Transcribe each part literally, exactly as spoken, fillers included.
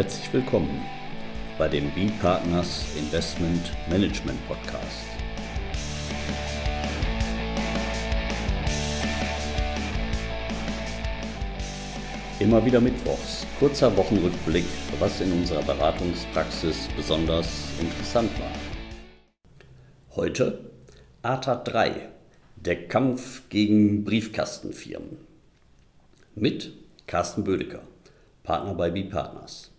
Herzlich willkommen bei dem B E Partners Investment Management Podcast. Immer wieder mittwochs, kurzer Wochenrückblick, was in unserer Beratungspraxis besonders interessant war. Heute A T A D drei, der Kampf gegen Briefkastenfirmen. Mit Carsten Bödecker, Partner bei B E Partners.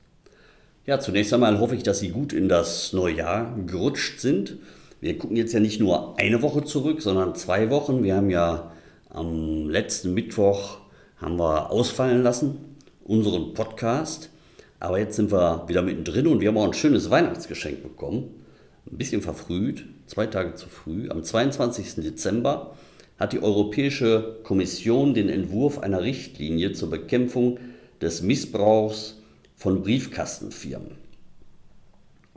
Ja, zunächst einmal hoffe ich, dass Sie gut in das neue Jahr gerutscht sind. Wir gucken jetzt ja nicht nur eine Woche zurück, sondern zwei Wochen. Wir haben ja am letzten Mittwoch haben wir ausfallen lassen, unseren Podcast. Aber jetzt sind wir wieder mittendrin und wir haben auch ein schönes Weihnachtsgeschenk bekommen. Ein bisschen verfrüht, zwei Tage zu früh. Am zweiundzwanzigsten Dezember hat die Europäische Kommission den Entwurf einer Richtlinie zur Bekämpfung des Missbrauchs von Briefkastenfirmen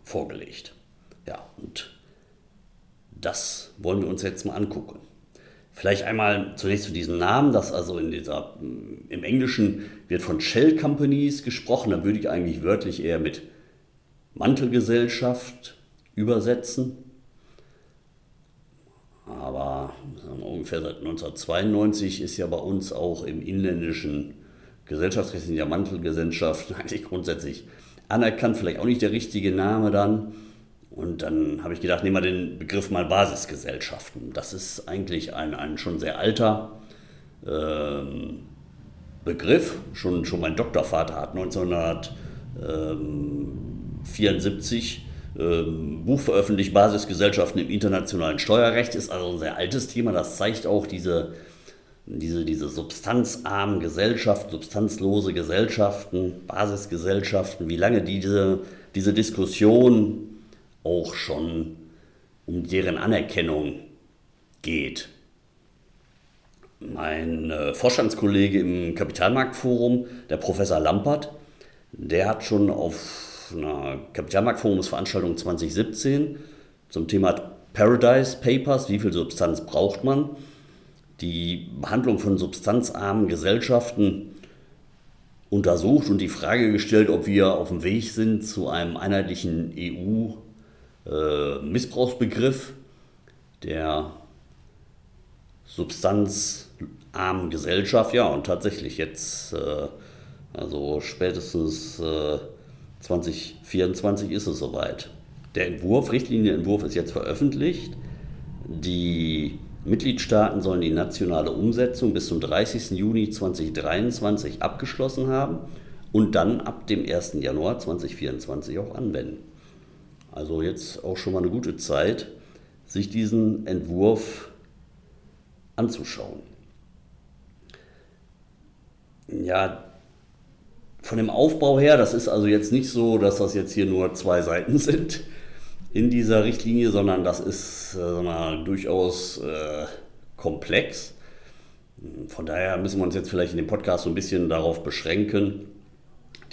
vorgelegt. Ja, und das wollen wir uns jetzt mal angucken. Vielleicht einmal zunächst zu diesem Namen, das also in dieser, im Englischen wird von Shell Companies gesprochen, da würde ich eigentlich wörtlich eher mit Mantelgesellschaft übersetzen. Aber ungefähr seit neunzehnhundertzweiundneunzig ist ja bei uns auch im inländischen Gesellschaftsrecht, in der Mantelgesellschaft eigentlich grundsätzlich anerkannt, vielleicht auch nicht der richtige Name dann. Und dann habe ich gedacht, nehmen wir den Begriff mal Basisgesellschaften. Das ist eigentlich ein, ein schon sehr alter ähm, Begriff. Schon, schon mein Doktorvater hat neunzehnhundertvierundsiebzig ähm, ein Buch veröffentlicht, Basisgesellschaften im internationalen Steuerrecht. Ist also ein sehr altes Thema. Das zeigt auch diese, diese, diese substanzarmen Gesellschaften, substanzlose Gesellschaften, Basisgesellschaften, wie lange diese, diese Diskussion auch schon um deren Anerkennung geht. Mein äh, Vorstandskollege im Kapitalmarktforum, der Professor Lampert, der hat schon auf einer Kapitalmarktforumsveranstaltung zwanzig siebzehn zum Thema Paradise Papers, wie viel Substanz braucht man, die Behandlung von substanzarmen Gesellschaften untersucht und die Frage gestellt, ob wir auf dem Weg sind zu einem einheitlichen E U Missbrauchsbegriff der substanzarmen Gesellschaft. Ja, und tatsächlich jetzt, also spätestens zwanzig vierundzwanzig ist es soweit. Der Entwurf, Richtlinienentwurf ist jetzt veröffentlicht. Die Mitgliedstaaten sollen die nationale Umsetzung bis zum dreißigsten Juni zweitausenddreiundzwanzig abgeschlossen haben und dann ab dem ersten Januar zweitausendvierundzwanzig auch anwenden. Also jetzt auch schon mal eine gute Zeit, sich diesen Entwurf anzuschauen. Ja, von dem Aufbau her, das ist also jetzt nicht so, dass das jetzt hier nur zwei Seiten sind in dieser Richtlinie, sondern das ist äh, mal, durchaus äh, komplex. Von daher müssen wir uns jetzt vielleicht in dem Podcast so ein bisschen darauf beschränken,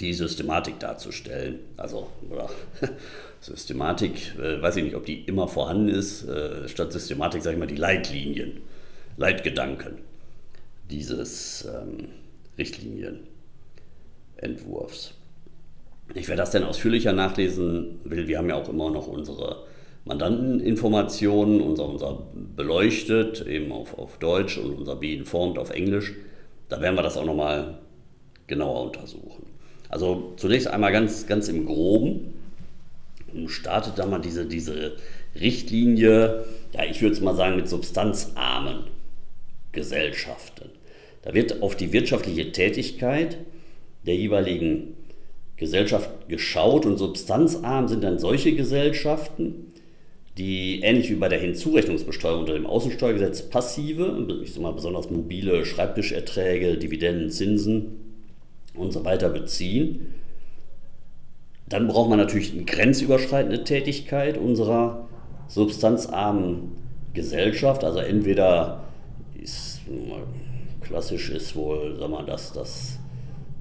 die Systematik darzustellen. Also, oder Systematik, äh, weiß ich nicht, ob die immer vorhanden ist. Äh, statt Systematik sage ich mal die Leitlinien, Leitgedanken dieses ähm, Richtlinienentwurfs. Ich werde das dann ausführlicher nachlesen will. Wir haben ja auch immer noch unsere Mandanteninformationen, unser, unser Beleuchtet, eben auf, auf Deutsch und unser Be Informed auf Englisch. Da werden wir das auch nochmal genauer untersuchen. Also zunächst einmal ganz, ganz im Groben startet da mal diese, diese Richtlinie, ja, ich würde es mal sagen, mit substanzarmen Gesellschaften. Da wird auf die wirtschaftliche Tätigkeit der jeweiligen Gesellschaft geschaut und substanzarm sind dann solche Gesellschaften, die ähnlich wie bei der Hinzurechnungsbesteuerung unter dem Außensteuergesetz passive, ich sag mal besonders mobile Schreibtischerträge, Dividenden, Zinsen und so weiter beziehen. Dann braucht man natürlich eine grenzüberschreitende Tätigkeit unserer substanzarmen Gesellschaft. Also entweder ist, klassisch ist wohl, sagen wir, dass das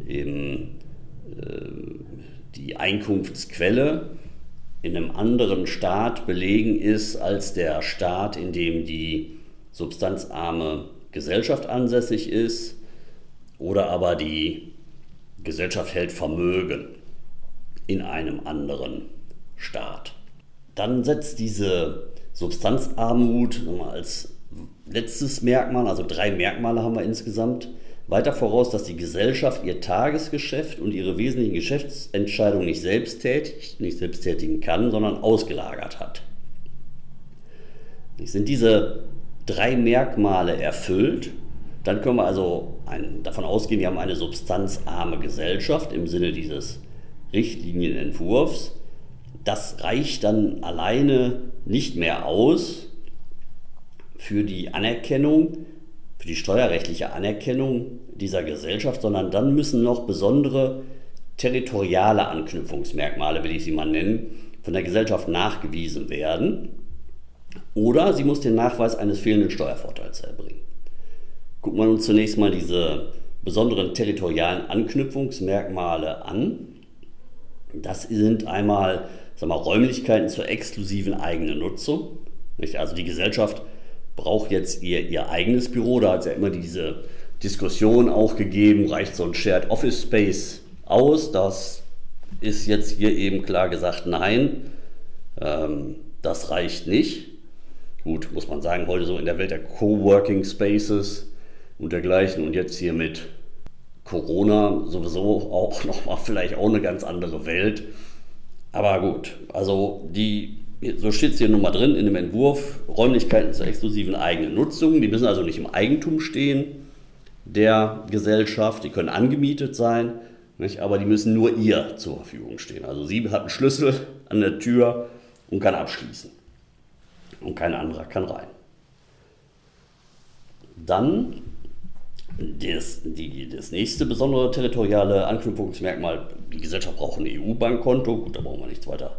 eben äh, die Einkunftsquelle in einem anderen Staat belegen ist als der Staat, in dem die substanzarme Gesellschaft ansässig ist, oder aber die Gesellschaft hält Vermögen. in einem anderen Staat. Dann setzt diese Substanzarmut als letztes Merkmal, also drei Merkmale haben wir insgesamt, weiter voraus, dass die Gesellschaft ihr Tagesgeschäft und ihre wesentlichen Geschäftsentscheidungen nicht selbst tätigt, nicht selbst tätigen kann, sondern ausgelagert hat. Sind diese drei Merkmale erfüllt, dann können wir also ein, davon ausgehen, wir haben eine substanzarme Gesellschaft im Sinne dieses Richtlinienentwurfs. Das reicht dann alleine nicht mehr aus für die Anerkennung, für die steuerrechtliche Anerkennung dieser Gesellschaft, sondern dann müssen noch besondere territoriale Anknüpfungsmerkmale, will ich sie mal nennen, von der Gesellschaft nachgewiesen werden. Oder sie muss den Nachweis eines fehlenden Steuervorteils erbringen. Gucken wir uns zunächst mal diese besonderen territorialen Anknüpfungsmerkmale an. Das sind einmal, sagen wir, Räumlichkeiten zur exklusiven eigenen Nutzung. Also die Gesellschaft braucht jetzt ihr, ihr eigenes Büro. Da hat es ja immer diese Diskussion auch gegeben, reicht so ein Shared Office Space aus? Das ist jetzt hier eben klar gesagt, nein, ähm, das reicht nicht. Gut, muss man sagen, heute so in der Welt der Coworking Spaces und dergleichen und jetzt hier mit Corona sowieso auch nochmal vielleicht auch eine ganz andere Welt. Aber gut, also die, so steht es hier nun mal drin in dem Entwurf, Räumlichkeiten zur exklusiven eigenen Nutzung, die müssen also nicht im Eigentum stehen der Gesellschaft, die können angemietet sein, nicht? Aber die müssen nur ihr zur Verfügung stehen. Also sie hat einen Schlüssel an der Tür und kann abschließen. Und kein anderer kann rein. Dann das, die, das nächste besondere territoriale Anknüpfungsmerkmal, die Gesellschaft braucht ein E U-Bankkonto, gut, da brauchen wir nichts weiter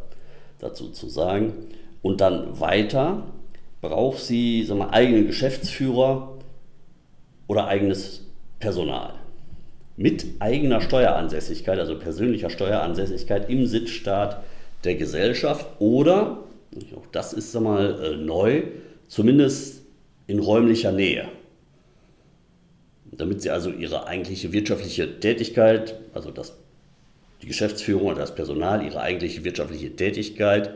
dazu zu sagen. Und dann weiter braucht sie, sagen wir, eigenen Geschäftsführer oder eigenes Personal. Mit eigener Steueransässigkeit, also persönlicher Steueransässigkeit im Sitzstaat der Gesellschaft oder, auch das ist sag mal neu, zumindest in räumlicher Nähe. Damit sie also ihre eigentliche wirtschaftliche Tätigkeit, also das, die Geschäftsführung oder das Personal, ihre eigentliche wirtschaftliche Tätigkeit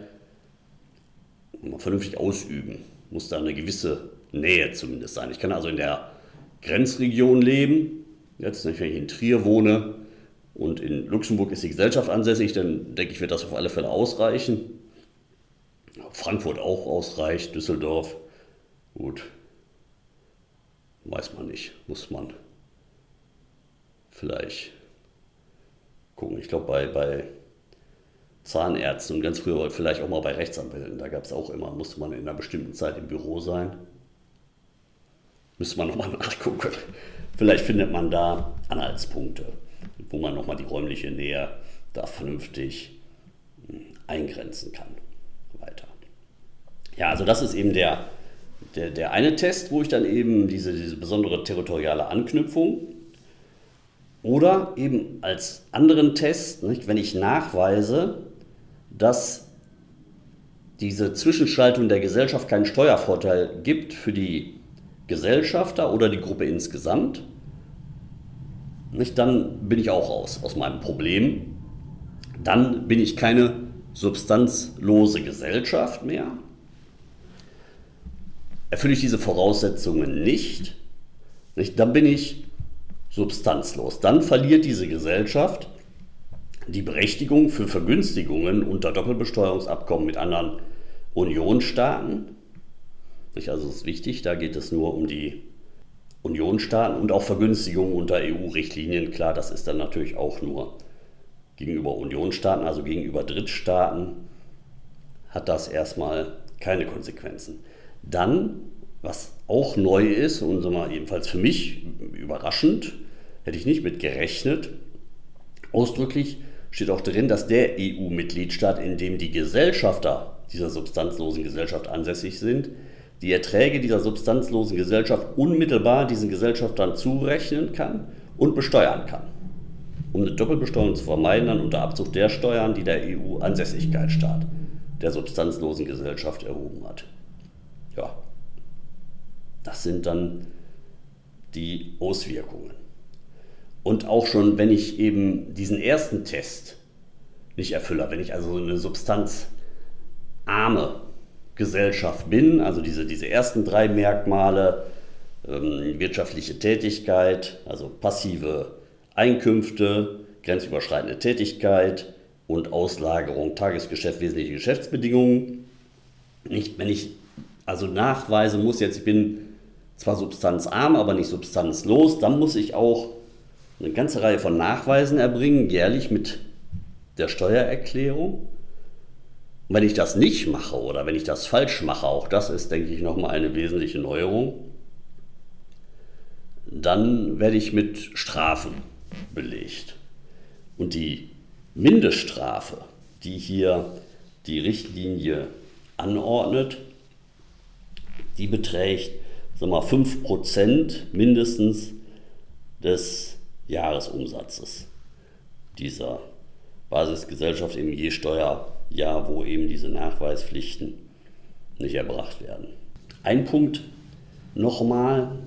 vernünftig ausüben, muss da eine gewisse Nähe zumindest sein. Ich kann also in der Grenzregion leben, jetzt, wenn ich in Trier wohne und in Luxemburg ist die Gesellschaft ansässig, dann denke ich, wird das auf alle Fälle ausreichen. Frankfurt auch ausreicht, Düsseldorf, gut, weiß man nicht, muss man vielleicht gucken. Ich glaube, bei, bei Zahnärzten und ganz früher vielleicht auch mal bei Rechtsanwälten, da gab es auch immer, musste man in einer bestimmten Zeit im Büro sein. Müsste man nochmal nachgucken. Vielleicht findet man da Anhaltspunkte, wo man nochmal die räumliche Nähe da vernünftig eingrenzen kann. Weiter. Ja, also das ist eben der, der, der eine Test, wo ich dann eben diese, diese besondere territoriale Anknüpfung oder eben als anderen Test, nicht, wenn ich nachweise, dass diese Zwischenschaltung der Gesellschaft keinen Steuervorteil gibt für die Gesellschafter oder die Gruppe insgesamt, nicht, dann bin ich auch raus aus meinem Problem. Dann bin ich keine substanzlose Gesellschaft mehr. Erfülle ich diese Voraussetzungen nicht, nicht, dann bin ich substanzlos. Dann verliert diese Gesellschaft die Berechtigung für Vergünstigungen unter Doppelbesteuerungsabkommen mit anderen Unionsstaaten. Nicht, also ist wichtig, da geht es nur um die Unionsstaaten und auch Vergünstigungen unter E U-Richtlinien. Klar, das ist dann natürlich auch nur gegenüber Unionsstaaten, also gegenüber Drittstaaten, hat das erstmal keine Konsequenzen. Dann, was auch neu ist und so mal jedenfalls für mich überraschend, hätte ich nicht mit gerechnet, ausdrücklich steht auch darin, dass der E U-Mitgliedstaat, in dem die Gesellschafter dieser substanzlosen Gesellschaft ansässig sind, die Erträge dieser substanzlosen Gesellschaft unmittelbar diesen Gesellschaftern zurechnen kann und besteuern kann. Um eine Doppelbesteuerung zu vermeiden, dann unter Abzug der Steuern, die der E U-Ansässigkeitsstaat der substanzlosen Gesellschaft erhoben hat. Ja, das sind dann die Auswirkungen. Und auch schon, wenn ich eben diesen ersten Test nicht erfülle. Wenn ich also eine substanzarme Gesellschaft bin, also diese, diese ersten drei Merkmale, ähm, wirtschaftliche Tätigkeit, also passive Einkünfte, grenzüberschreitende Tätigkeit und Auslagerung, Tagesgeschäft, wesentliche Geschäftsbedingungen. Nicht, wenn ich also nachweisen muss, jetzt ich bin zwar substanzarm, aber nicht substanzlos, dann muss ich auch eine ganze Reihe von Nachweisen erbringen, jährlich mit der Steuererklärung. Und wenn ich das nicht mache oder wenn ich das falsch mache, auch das ist, denke ich, nochmal eine wesentliche Neuerung, dann werde ich mit Strafen belegt. Und die Mindeststrafe, die hier die Richtlinie anordnet, die beträgt, sagen wir mal, fünf Prozent mindestens des Jahresumsatzes dieser Basisgesellschaft im je Steuerjahr, wo eben diese Nachweispflichten nicht erbracht werden. Ein Punkt nochmal,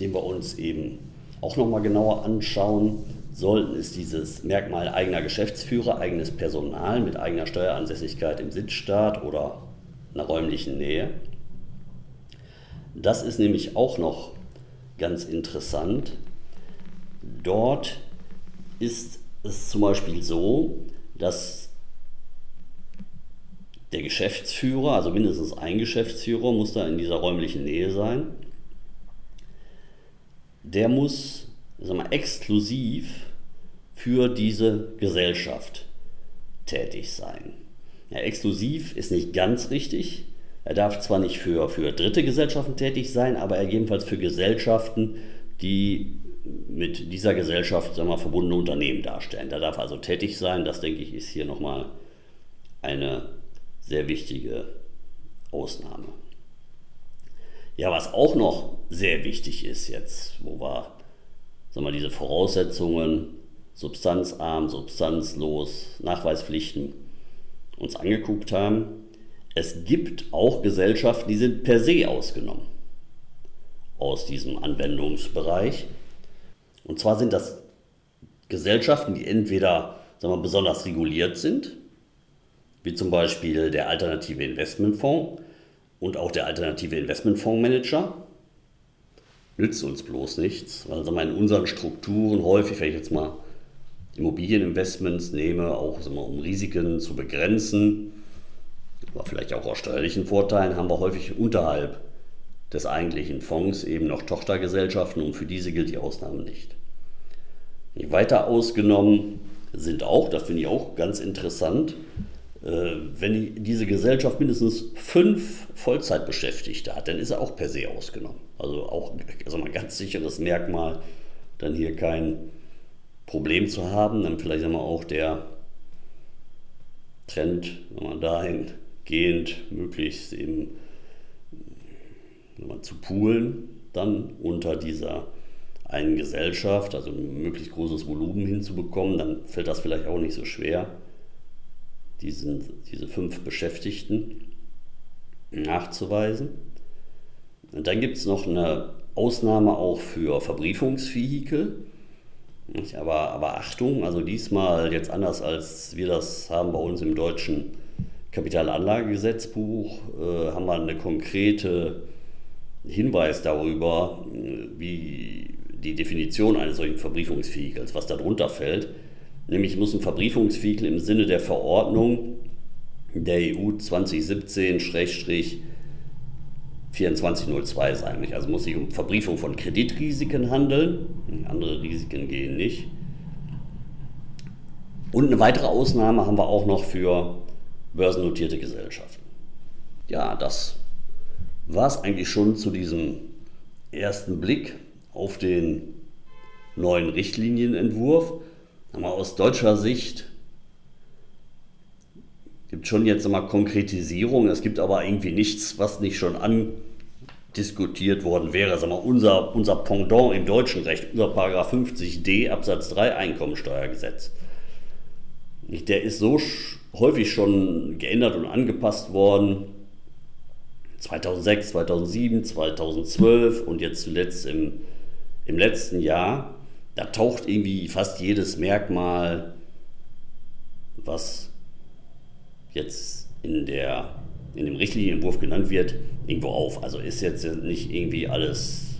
den wir uns eben auch nochmal genauer anschauen sollten, ist dieses Merkmal eigener Geschäftsführer, eigenes Personal mit eigener Steueransässigkeit im Sitzstaat oder einer räumlichen Nähe. Das ist nämlich auch noch ganz interessant. Dort ist es zum Beispiel so, dass der Geschäftsführer, also mindestens ein Geschäftsführer, muss da in dieser räumlichen Nähe sein. Der muss, sagen wir mal, exklusiv für diese Gesellschaft tätig sein. Ja, exklusiv ist nicht ganz richtig. Er darf zwar nicht für, für dritte Gesellschaften tätig sein, aber er jedenfalls für Gesellschaften, die mit dieser Gesellschaft, sagen wir mal, verbundene Unternehmen darstellen. Da darf also tätig sein. Das, denke ich, ist hier nochmal eine sehr wichtige Ausnahme. Ja, was auch noch sehr wichtig ist jetzt, wo wir, sagen wir mal, diese Voraussetzungen, substanzarm, substanzlos, Nachweispflichten uns angeguckt haben: Es gibt auch Gesellschaften, die sind per se ausgenommen aus diesem Anwendungsbereich. Und zwar sind das Gesellschaften, die entweder, sagen wir mal, besonders reguliert sind, wie zum Beispiel der alternative Investmentfonds und auch der alternative Investmentfondsmanager. Nützt uns bloß nichts, weil, sagen wir mal, in unseren Strukturen häufig, wenn ich jetzt mal Immobilieninvestments nehme, auch, sagen wir mal, um Risiken zu begrenzen, aber vielleicht auch aus steuerlichen Vorteilen, haben wir häufig unterhalb des eigentlichen Fonds eben noch Tochtergesellschaften, und für diese gilt die Ausnahme nicht. Nicht weiter ausgenommen sind auch, das finde ich auch ganz interessant, wenn diese Gesellschaft mindestens fünf Vollzeitbeschäftigte hat, dann ist er auch per se ausgenommen. Also auch, also mal, ganz sicheres Merkmal, dann hier kein Problem zu haben. Dann vielleicht haben wir auch der Trend, wenn man dahingehend möglichst eben, wenn man zu poolen, dann unter dieser einen Gesellschaft, also ein möglichst großes Volumen hinzubekommen, dann fällt das vielleicht auch nicht so schwer, diesen, diese fünf Beschäftigten nachzuweisen. Und dann gibt es noch eine Ausnahme auch für Verbriefungsvehikel. Aber, aber Achtung, also diesmal jetzt anders, als wir das haben bei uns im deutschen Kapitalanlagegesetzbuch, äh, haben wir einen konkreten Hinweis darüber, wie die Definition eines solchen Verbriefungsvehikels, was darunter fällt. Nämlich muss ein Verbriefungsvehikel im Sinne der Verordnung der E U zwanzig siebzehn vierundzwanzig null zwei sein. Also muss sich um Verbriefung von Kreditrisiken handeln. Andere Risiken gehen nicht. Und eine weitere Ausnahme haben wir auch noch für börsennotierte Gesellschaften. Ja, das war es eigentlich schon zu diesem ersten Blick auf den neuen Richtlinienentwurf. Aber aus deutscher Sicht gibt es schon jetzt nochmal Konkretisierung. Es gibt aber irgendwie nichts, was nicht schon andiskutiert worden wäre. Sag mal, unser, unser Pendant im deutschen Recht, unser Paragraph fünfzig d Absatz drei Einkommensteuergesetz, der ist so häufig schon geändert und angepasst worden. zweitausendsechs, zweitausendsieben, zweitausendzwölf und jetzt zuletzt im, im letzten Jahr. Da taucht irgendwie fast jedes Merkmal, was jetzt in, der, in dem Richtlinienentwurf genannt wird, irgendwo auf. Also ist jetzt nicht irgendwie alles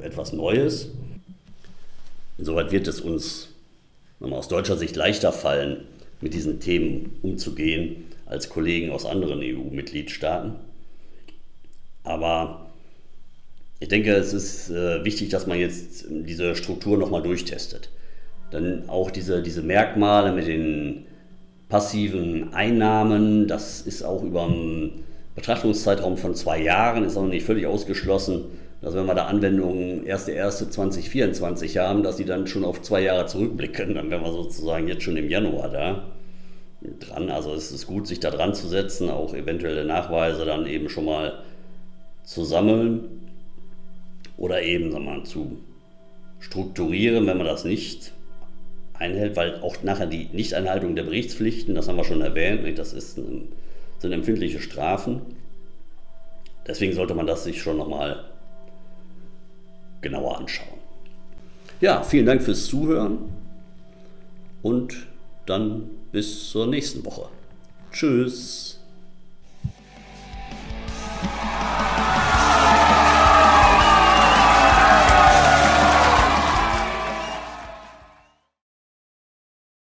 etwas Neues. Insoweit wird es uns nochmal aus deutscher Sicht leichter fallen, mit diesen Themen umzugehen, als Kollegen aus anderen E U-Mitgliedstaaten. Aber ich denke, es ist äh, wichtig, dass man jetzt diese Struktur nochmal durchtestet. Dann auch diese, diese Merkmale mit den passiven Einnahmen, das ist auch über einen Betrachtungszeitraum von zwei Jahren, ist auch nicht völlig ausgeschlossen, dass wenn wir da Anwendungen erster erster zweitausendvierundzwanzig haben, dass die dann schon auf zwei Jahre zurückblicken, dann wären wir sozusagen jetzt schon im Januar da dran. Also es ist gut, sich da dran zu setzen, auch eventuelle Nachweise dann eben schon mal zu sammeln oder eben, sagen wir mal, zu strukturieren, wenn man das nicht einhält, weil auch nachher die Nichteinhaltung der Berichtspflichten, das haben wir schon erwähnt, das ist ein, sind empfindliche Strafen. Deswegen sollte man das sich schon nochmal genauer anschauen. Ja, vielen Dank fürs Zuhören und dann bis zur nächsten Woche. Tschüss!